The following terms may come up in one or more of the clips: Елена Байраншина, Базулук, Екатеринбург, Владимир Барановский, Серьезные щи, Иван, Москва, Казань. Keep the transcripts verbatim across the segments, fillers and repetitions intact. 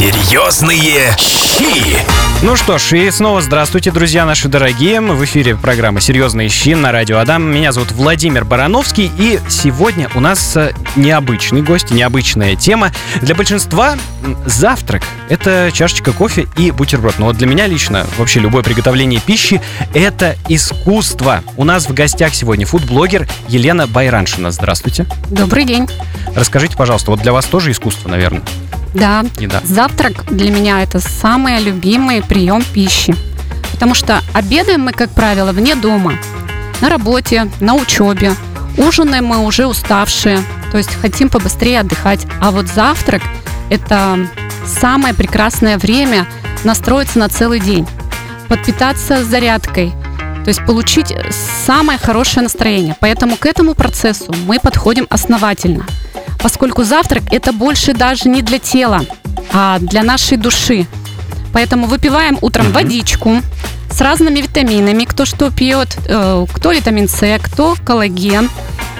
Серьезные щи. Ну что ж, и снова здравствуйте, друзья наши дорогие. В эфире программа «Серьезные щи» на радиоадам. Меня зовут Владимир Барановский, и сегодня у нас необычный гость, необычная тема. Для большинства завтрак – это чашечка кофе и бутерброд. Но вот для меня лично вообще любое приготовление пищи – это искусство. У нас в гостях сегодня фудблогер Елена Байраншина. Здравствуйте. Добрый день. Расскажите, пожалуйста, вот для вас тоже искусство, наверное? Да. Еда. Завтрак для меня это самый любимый прием пищи, потому что обедаем мы, как правило, вне дома, на работе, на учебе. Ужинаем мы уже уставшие, то есть хотим побыстрее отдыхать. А вот завтрак это самое прекрасное время настроиться на целый день, подпитаться зарядкой, то есть получить самое хорошее настроение. Поэтому к этому процессу мы подходим основательно, поскольку завтрак – это больше даже не для тела, а для нашей души. Поэтому выпиваем утром mm-hmm. водичку с разными витаминами, кто что пьет, э, кто витамин С, кто коллаген,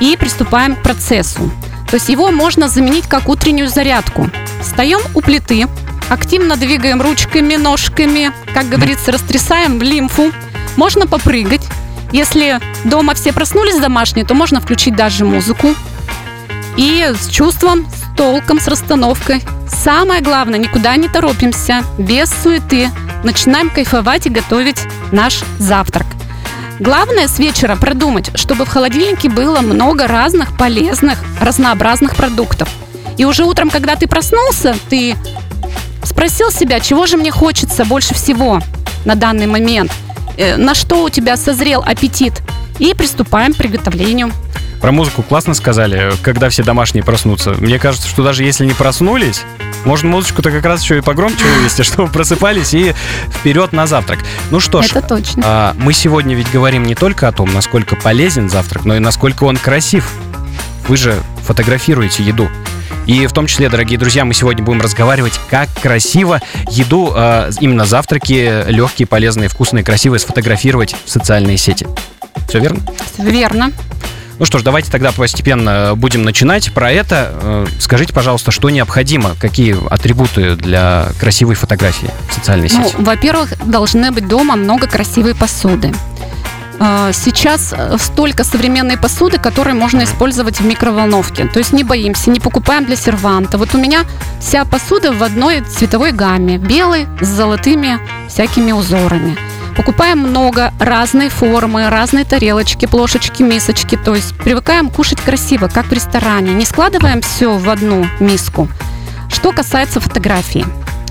и приступаем к процессу. То есть его можно заменить как утреннюю зарядку. Встаем у плиты, активно двигаем ручками, ножками, как говорится, растрясаем лимфу, можно попрыгать. Если дома все проснулись домашние, то можно включить даже музыку. И с чувством, с толком, с расстановкой. Самое главное, никуда не торопимся, без суеты. Начинаем кайфовать и готовить наш завтрак. Главное с вечера продумать, чтобы в холодильнике было много разных полезных, разнообразных продуктов. И уже утром, когда ты проснулся, ты спросил себя, чего же мне хочется больше всего на данный момент, на что у тебя созрел аппетит. И приступаем к приготовлению. Про музыку классно сказали, когда все домашние проснутся. Мне кажется, что даже если не проснулись, можно музычку-то как раз еще и погромче вывести, чтобы просыпались и вперед на завтрак. Ну что ж, это точно. Мы сегодня ведь говорим не только о том, насколько полезен завтрак, но и насколько он красив. Вы же фотографируете еду. И в том числе, дорогие друзья, мы сегодня будем разговаривать, как красиво еду, именно завтраки, легкие, полезные, вкусные, красивые, сфотографировать в социальные сети. Все верно? Верно. Ну что ж, давайте тогда постепенно будем начинать. Про это скажите, пожалуйста, что необходимо, какие атрибуты для красивой фотографии в социальной сети? Ну, во-первых, должны быть дома много красивой посуды. Сейчас столько современной посуды, которые можно использовать в микроволновке. То есть не боимся, не покупаем для серванта. Вот у меня вся посуда в одной цветовой гамме. Белый с золотыми всякими узорами. Покупаем много разной формы, разные тарелочки, плошечки, мисочки. То есть привыкаем кушать красиво, как в ресторане. Не складываем все в одну миску. Что касается фотографии,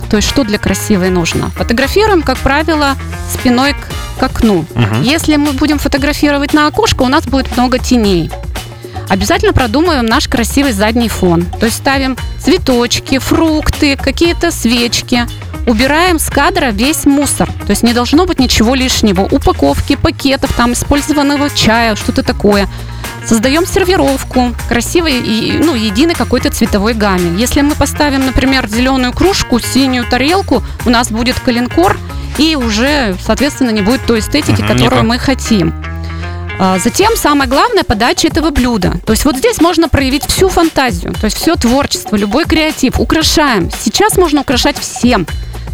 то есть что для красивой нужно. Фотографируем, как правило, спиной к, к окну. Угу. Если мы будем фотографировать на окошко, у нас будет много теней. Обязательно продумываем наш красивый задний фон. То есть ставим цветочки, фрукты, какие-то свечки. Убираем с кадра весь мусор. То есть не должно быть ничего лишнего. Упаковки, пакетов, там, использованного чая, что-то такое. Создаем сервировку красивой, ну, единой какой-то цветовой гамме. Если мы поставим, например, зеленую кружку, синюю тарелку, у нас будет коленкор, и уже, соответственно, не будет той эстетики, которую мы хотим. Затем самое главное – подача этого блюда. То есть вот здесь можно проявить всю фантазию, то есть все творчество, любой креатив. Украшаем. Сейчас можно украшать всем.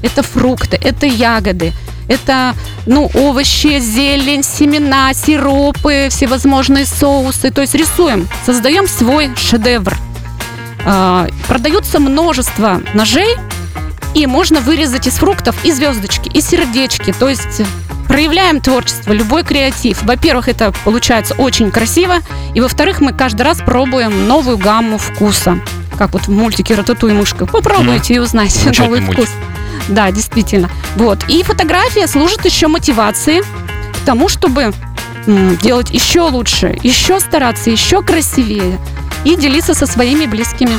Это фрукты, это ягоды, это ну, овощи, зелень, семена, сиропы, всевозможные соусы. То есть рисуем, создаем свой шедевр. Продаются множество ножей, и можно вырезать из фруктов и звездочки, и сердечки. То есть проявляем творчество, любой креатив. Во-первых, это получается очень красиво, и во-вторых, мы каждый раз пробуем новую гамму вкуса. Как вот в мультике «Рататуй» мышка. Попробуйте mm-hmm. и узнайте новый вкус. Да, действительно. Вот. И фотография служит еще мотивацией к тому, чтобы м, делать еще лучше, еще стараться, еще красивее и делиться со своими близкими.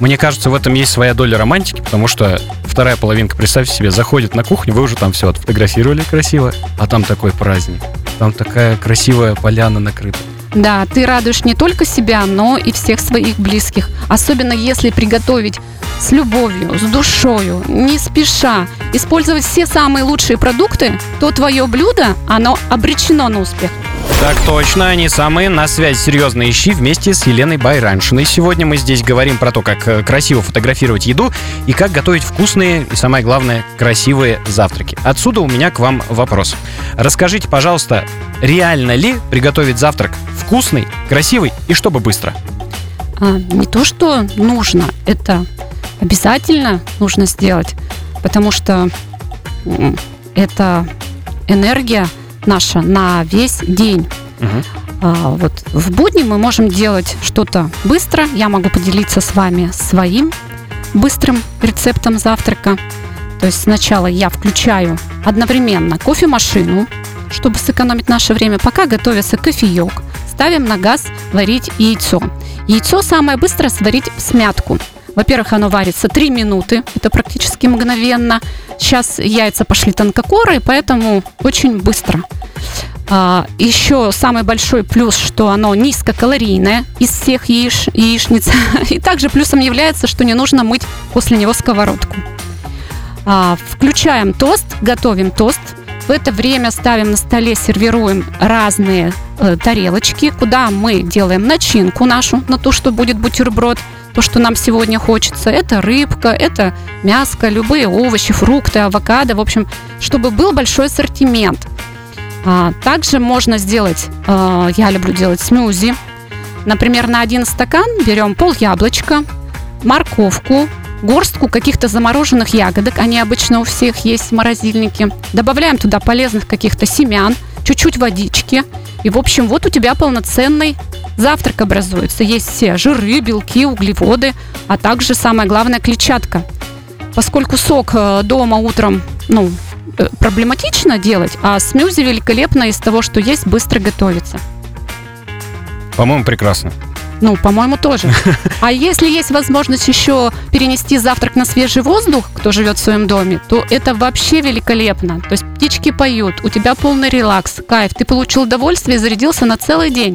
Мне кажется, в этом есть своя доля романтики, потому что вторая половинка, представьте себе, заходит на кухню, вы уже там все отфотографировали красиво, а там такой праздник, там такая красивая поляна накрыта. Да, ты радуешь не только себя, но и всех своих близких. Особенно если приготовить с любовью, с душою, не спеша, использовать все самые лучшие продукты, то твое блюдо, оно обречено на успех. Так точно, они самые. На связи «Серьезные щи» вместе с Еленой Байраншиной. Сегодня мы здесь говорим про то, как красиво фотографировать еду и как готовить вкусные и, самое главное, красивые завтраки. Отсюда у меня к вам вопрос. Расскажите, пожалуйста, реально ли приготовить завтрак вкусный, красивый и чтобы быстро? А, не то, что нужно, это обязательно нужно сделать, потому что это энергия наша на весь день. Угу. А, вот в будни мы можем делать что-то быстро. Я могу поделиться с вами своим быстрым рецептом завтрака. То есть сначала я включаю одновременно кофемашину, чтобы сэкономить наше время, пока готовится кофеек. Ставим на газ варить яйцо. Яйцо самое быстрое сварить в смятку. Во-первых, оно варится три минуты, это практически мгновенно. Сейчас яйца пошли тонкокорые, поэтому очень быстро. А, еще самый большой плюс, что оно низкокалорийное из всех яиш, яичниц. И также плюсом является, что не нужно мыть после него сковородку. А, включаем тост, готовим тост. В это время ставим на столе, сервируем разные э, тарелочки, куда мы делаем начинку нашу, на то, что будет бутерброд. То, что нам сегодня хочется, это рыбка, это мяско, любые овощи, фрукты, авокадо. В общем, чтобы был большой ассортимент. А, также можно сделать, а, я люблю делать смузи. Например, на один стакан берем пол яблочка, морковку, горстку каких-то замороженных ягодок. Они обычно у всех есть в морозильнике. Добавляем туда полезных каких-то семян, чуть-чуть водички. И, в общем, вот у тебя полноценный завтрак образуется. Есть все жиры, белки, углеводы, а также, самое главное, клетчатка. Поскольку сок дома утром, ну, проблематично делать, а смузи великолепно из того, что есть, быстро готовится. По-моему, прекрасно. Ну, по-моему, тоже. А если есть возможность еще перенести завтрак на свежий воздух, кто живет в своем доме, то это вообще великолепно. То есть птички поют, у тебя полный релакс, кайф. Ты получил удовольствие и зарядился на целый день.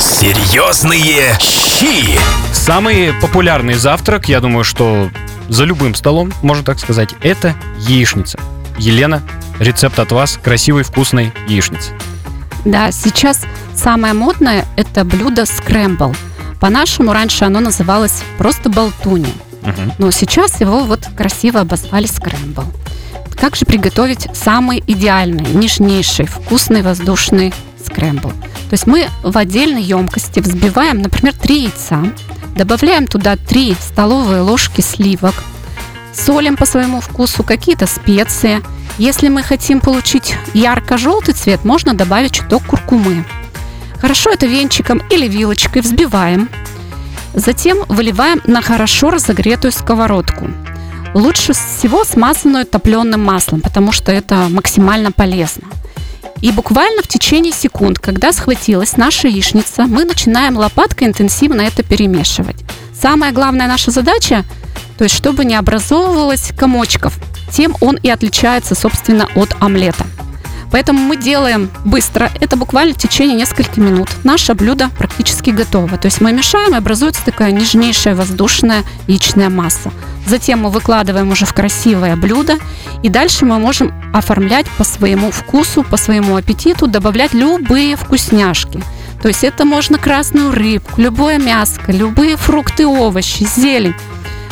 Серьезные щи. Самый популярный завтрак, я думаю, что за любым столом, можно так сказать, это яичница. Елена, рецепт от вас красивой, вкусной яичницы. Да, сейчас самое модное – это блюдо скрэмбл. По-нашему раньше оно называлось просто болтуни. Uh-huh. Но сейчас его вот красиво обозвали скрэмбл. Как же приготовить самый идеальный, нежнейший, вкусный воздушный скрэмбл? То есть мы в отдельной емкости взбиваем, например, три яйца, добавляем туда три столовые ложки сливок, солим по своему вкусу, какие-то специи. Если мы хотим получить ярко-желтый цвет, можно добавить чуток куркумы. Хорошо это венчиком или вилочкой взбиваем. Затем выливаем на хорошо разогретую сковородку. Лучше всего смазанную топленым маслом, потому что это максимально полезно. И буквально в течение секунд, когда схватилась наша яичница, мы начинаем лопаткой интенсивно это перемешивать. Самая главная наша задача, то есть чтобы не образовывалось комочков, тем он и отличается, собственно, от омлета. Поэтому мы делаем быстро, это буквально в течение нескольких минут. Наше блюдо практически готово. То есть мы мешаем, и образуется такая нежнейшая воздушная яичная масса. Затем мы выкладываем уже в красивое блюдо. И дальше мы можем оформлять по своему вкусу, по своему аппетиту, добавлять любые вкусняшки. То есть это можно красную рыбку, любое мяско, любые фрукты, овощи, зелень.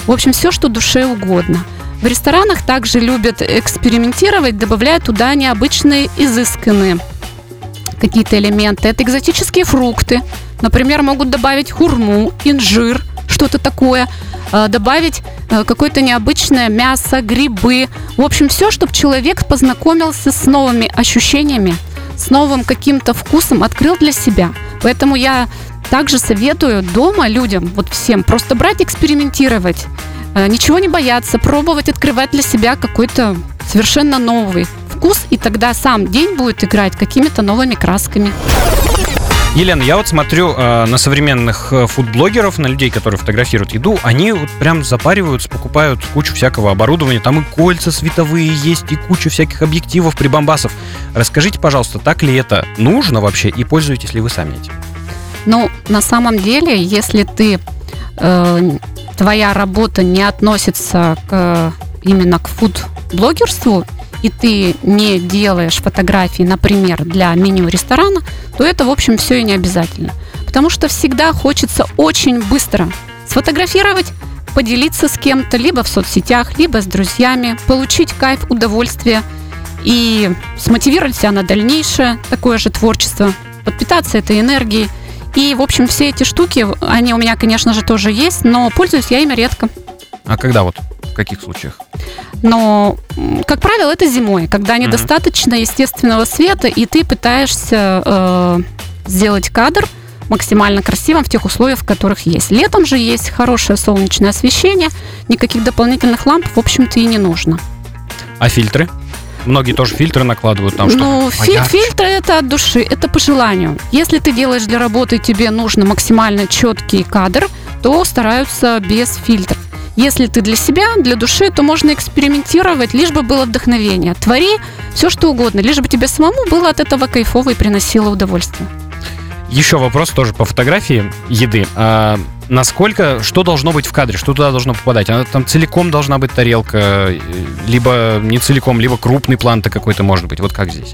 В общем, все, что душе угодно. В ресторанах также любят экспериментировать, добавляя туда необычные, изысканные какие-то элементы. Это экзотические фрукты. Например, могут добавить хурму, инжир, что-то такое. Добавить какое-то необычное мясо, грибы. В общем, все, чтобы человек познакомился с новыми ощущениями, с новым каким-то вкусом, открыл для себя. Поэтому я также советую дома людям, вот всем, просто брать, экспериментировать. Ничего не бояться, пробовать, открывать для себя какой-то совершенно новый вкус, и тогда сам день будет играть какими-то новыми красками. Елена, я вот смотрю э, на современных фудблогеров, на людей, которые фотографируют еду, они вот прям запариваются, покупают кучу всякого оборудования, там и кольца световые есть, и кучу всяких объективов, прибамбасов. Расскажите, пожалуйста, так ли это нужно вообще, и пользуетесь ли вы сами этим? Ну, на самом деле, если ты, э, твоя работа не относится к, именно к фуд-блогерству, и ты не делаешь фотографии, например, для меню ресторана, то это, в общем, все и не обязательно. Потому что всегда хочется очень быстро сфотографировать, поделиться с кем-то, либо в соцсетях, либо с друзьями, получить кайф, удовольствие и смотивировать себя на дальнейшее такое же творчество, подпитаться этой энергией. И, в общем, все эти штуки, они у меня, конечно же, тоже есть, но пользуюсь я ими редко. А когда вот? В каких случаях? Но, как правило, это зимой, когда недостаточно mm-hmm. естественного света, и ты пытаешься э, сделать кадр максимально красивым в тех условиях, в которых есть. Летом же есть хорошее солнечное освещение, никаких дополнительных ламп, в общем-то, и не нужно. А фильтры? Многие тоже фильтры накладывают там. Ну, фи- фильтры это от души, это по желанию. Если ты делаешь для работы, тебе нужен максимально четкий кадр, то стараются без фильтров. Если ты для себя, для души, то можно экспериментировать, лишь бы было вдохновение. Твори все, что угодно, лишь бы тебе самому было от этого кайфово и приносило удовольствие. Еще вопрос тоже по фотографии еды. А насколько, что должно быть в кадре, что туда должно попадать? Она там целиком должна быть тарелка, либо не целиком, либо крупный план-то какой-то может быть. Вот как здесь?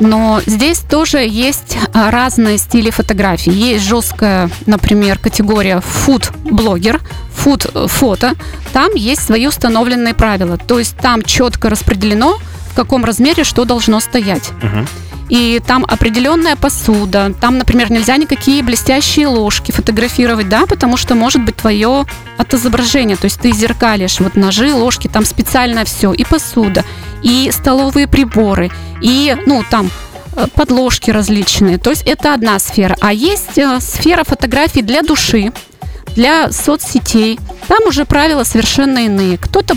Но здесь тоже есть разные стили фотографий. Есть жесткая, например, категория фуд-блогер, фуд-фото. Там есть свои установленные правила. То есть там четко распределено, в каком размере что должно стоять. Угу. И там определенная посуда. Там, например, нельзя никакие блестящие ложки фотографировать, да, потому что может быть твое от изображения. То есть ты зеркалишь вот ножи, ложки, там специально все. И посуда, и столовые приборы, и, ну, там подложки различные. То есть это одна сфера. А есть сфера фотографий для души, для соцсетей. Там уже правила совершенно иные. Кто-то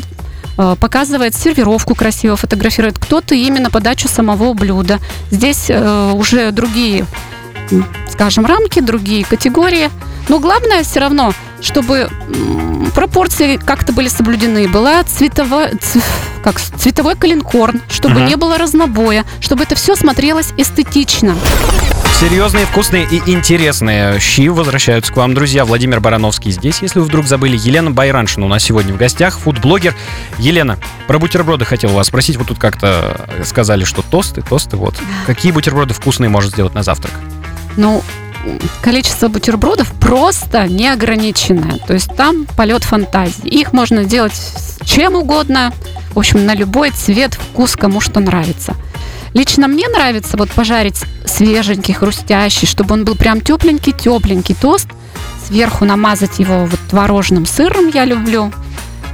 показывает сервировку красиво, фотографирует, кто-то именно подачу самого блюда. Здесь э, уже другие, скажем, рамки, другие категории. Но главное все равно, чтобы пропорции как-то были соблюдены. Была цветовая, ц, как, цветовой коленкорн, чтобы uh-huh. не было разнобоя, чтобы это все смотрелось эстетично. Серьезные, вкусные и интересные щи возвращаются к вам, друзья. Владимир Барановский здесь, если вы вдруг забыли. Елена Байраншина у нас сегодня в гостях, фудблогер. Елена, про бутерброды хотел вас спросить. Вот тут как-то сказали, что тосты, тосты, вот. Какие бутерброды вкусные можно сделать на завтрак? Ну, количество бутербродов просто неограниченное. То есть там полет фантазии. Их можно делать с чем угодно. В общем, на любой цвет, вкус, кому что нравится. Лично мне нравится вот пожарить свеженький, хрустящий, чтобы он был прям тепленький-тепленький тост. Сверху намазать его вот творожным сыром я люблю.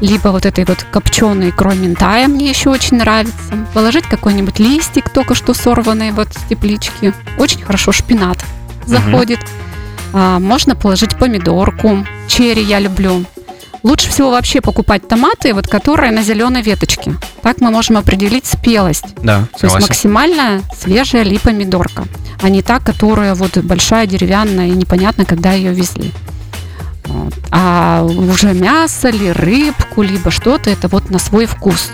Либо вот этой вот копченой икрой минтая мне еще очень нравится. Положить какой-нибудь листик, только что сорванный вот с теплички. Очень хорошо шпинат заходит. Mm-hmm. Можно положить помидорку, черри я люблю. Лучше всего вообще покупать томаты, вот, которые на зеленой веточке. Так мы можем определить спелость. Да, согласен. То есть максимально свежая ли помидорка, а не та, которая вот большая, деревянная, и непонятно, когда ее везли. Вот. А уже мясо ли, рыбку, либо что-то, это вот на свой вкус.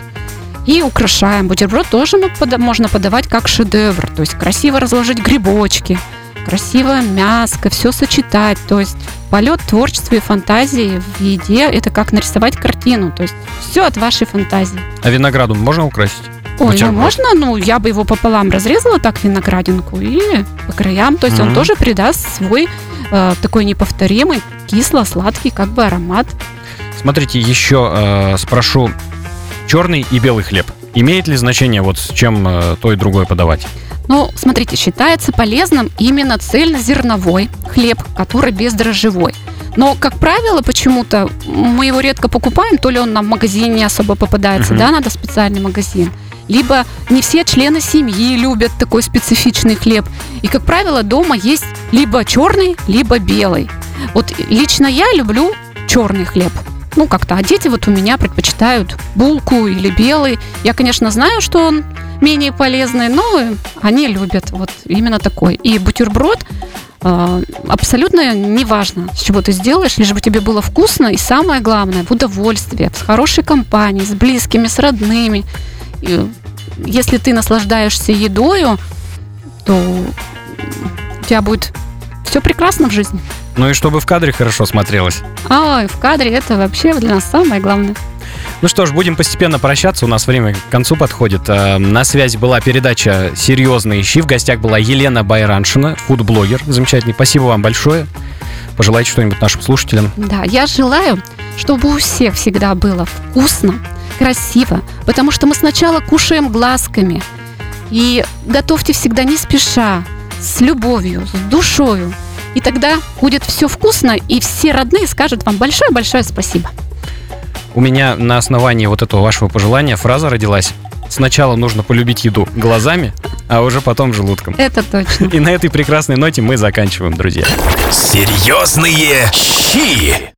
И украшаем. Бутерброд тоже можно подавать как шедевр. То есть красиво разложить грибочки, красивое мяско, все сочетать. То есть полет творчества и фантазии в еде – это как нарисовать картину. То есть все от вашей фантазии. А виноградом можно украсить? Ой, ну можно, ну я бы его пополам разрезала так, виноградинку, и по краям. То есть mm-hmm. он тоже придаст свой э, такой неповторимый, кисло-сладкий как бы аромат. Смотрите, еще э, спрошу, черный и белый хлеб. Имеет ли значение, вот с чем э, то и другое подавать? Ну, смотрите, считается полезным именно цельнозерновой хлеб, который бездрожжевой. Но, как правило, почему-то мы его редко покупаем, то ли он нам в магазине не особо попадается, uh-huh. да, надо специальный магазин. Либо не все члены семьи любят такой специфичный хлеб. И, как правило, дома есть либо черный, либо белый. Вот лично я люблю черный хлеб. Ну, как-то, а дети вот у меня предпочитают булку или белый. Я, конечно, знаю, что он менее полезный, но они любят вот именно такой. И бутерброд э, абсолютно неважно, с чего ты сделаешь, лишь бы тебе было вкусно и, самое главное, в удовольствие, с хорошей компанией, с близкими, с родными. И если ты наслаждаешься едой, то у тебя будет Все прекрасно в жизни. Ну и чтобы в кадре хорошо смотрелось. Ой, в кадре это вообще для нас самое главное. Ну что ж, будем постепенно прощаться, у нас время к концу подходит. На связи была передача «Серьезные щи». В гостях была Елена Байраншина, фудблогер. Замечательный. Спасибо вам большое. Пожелайте что-нибудь нашим слушателям. Да, я желаю, чтобы у всех всегда было вкусно, красиво, потому что мы сначала кушаем глазками. И готовьте всегда не спеша, с любовью, с душою. И тогда будет все вкусно, и все родные скажут вам большое-большое спасибо. У меня на основании вот этого вашего пожелания фраза родилась: сначала нужно полюбить еду глазами, а уже потом желудком. Это точно. И на этой прекрасной ноте мы заканчиваем, друзья. Серьезные щи!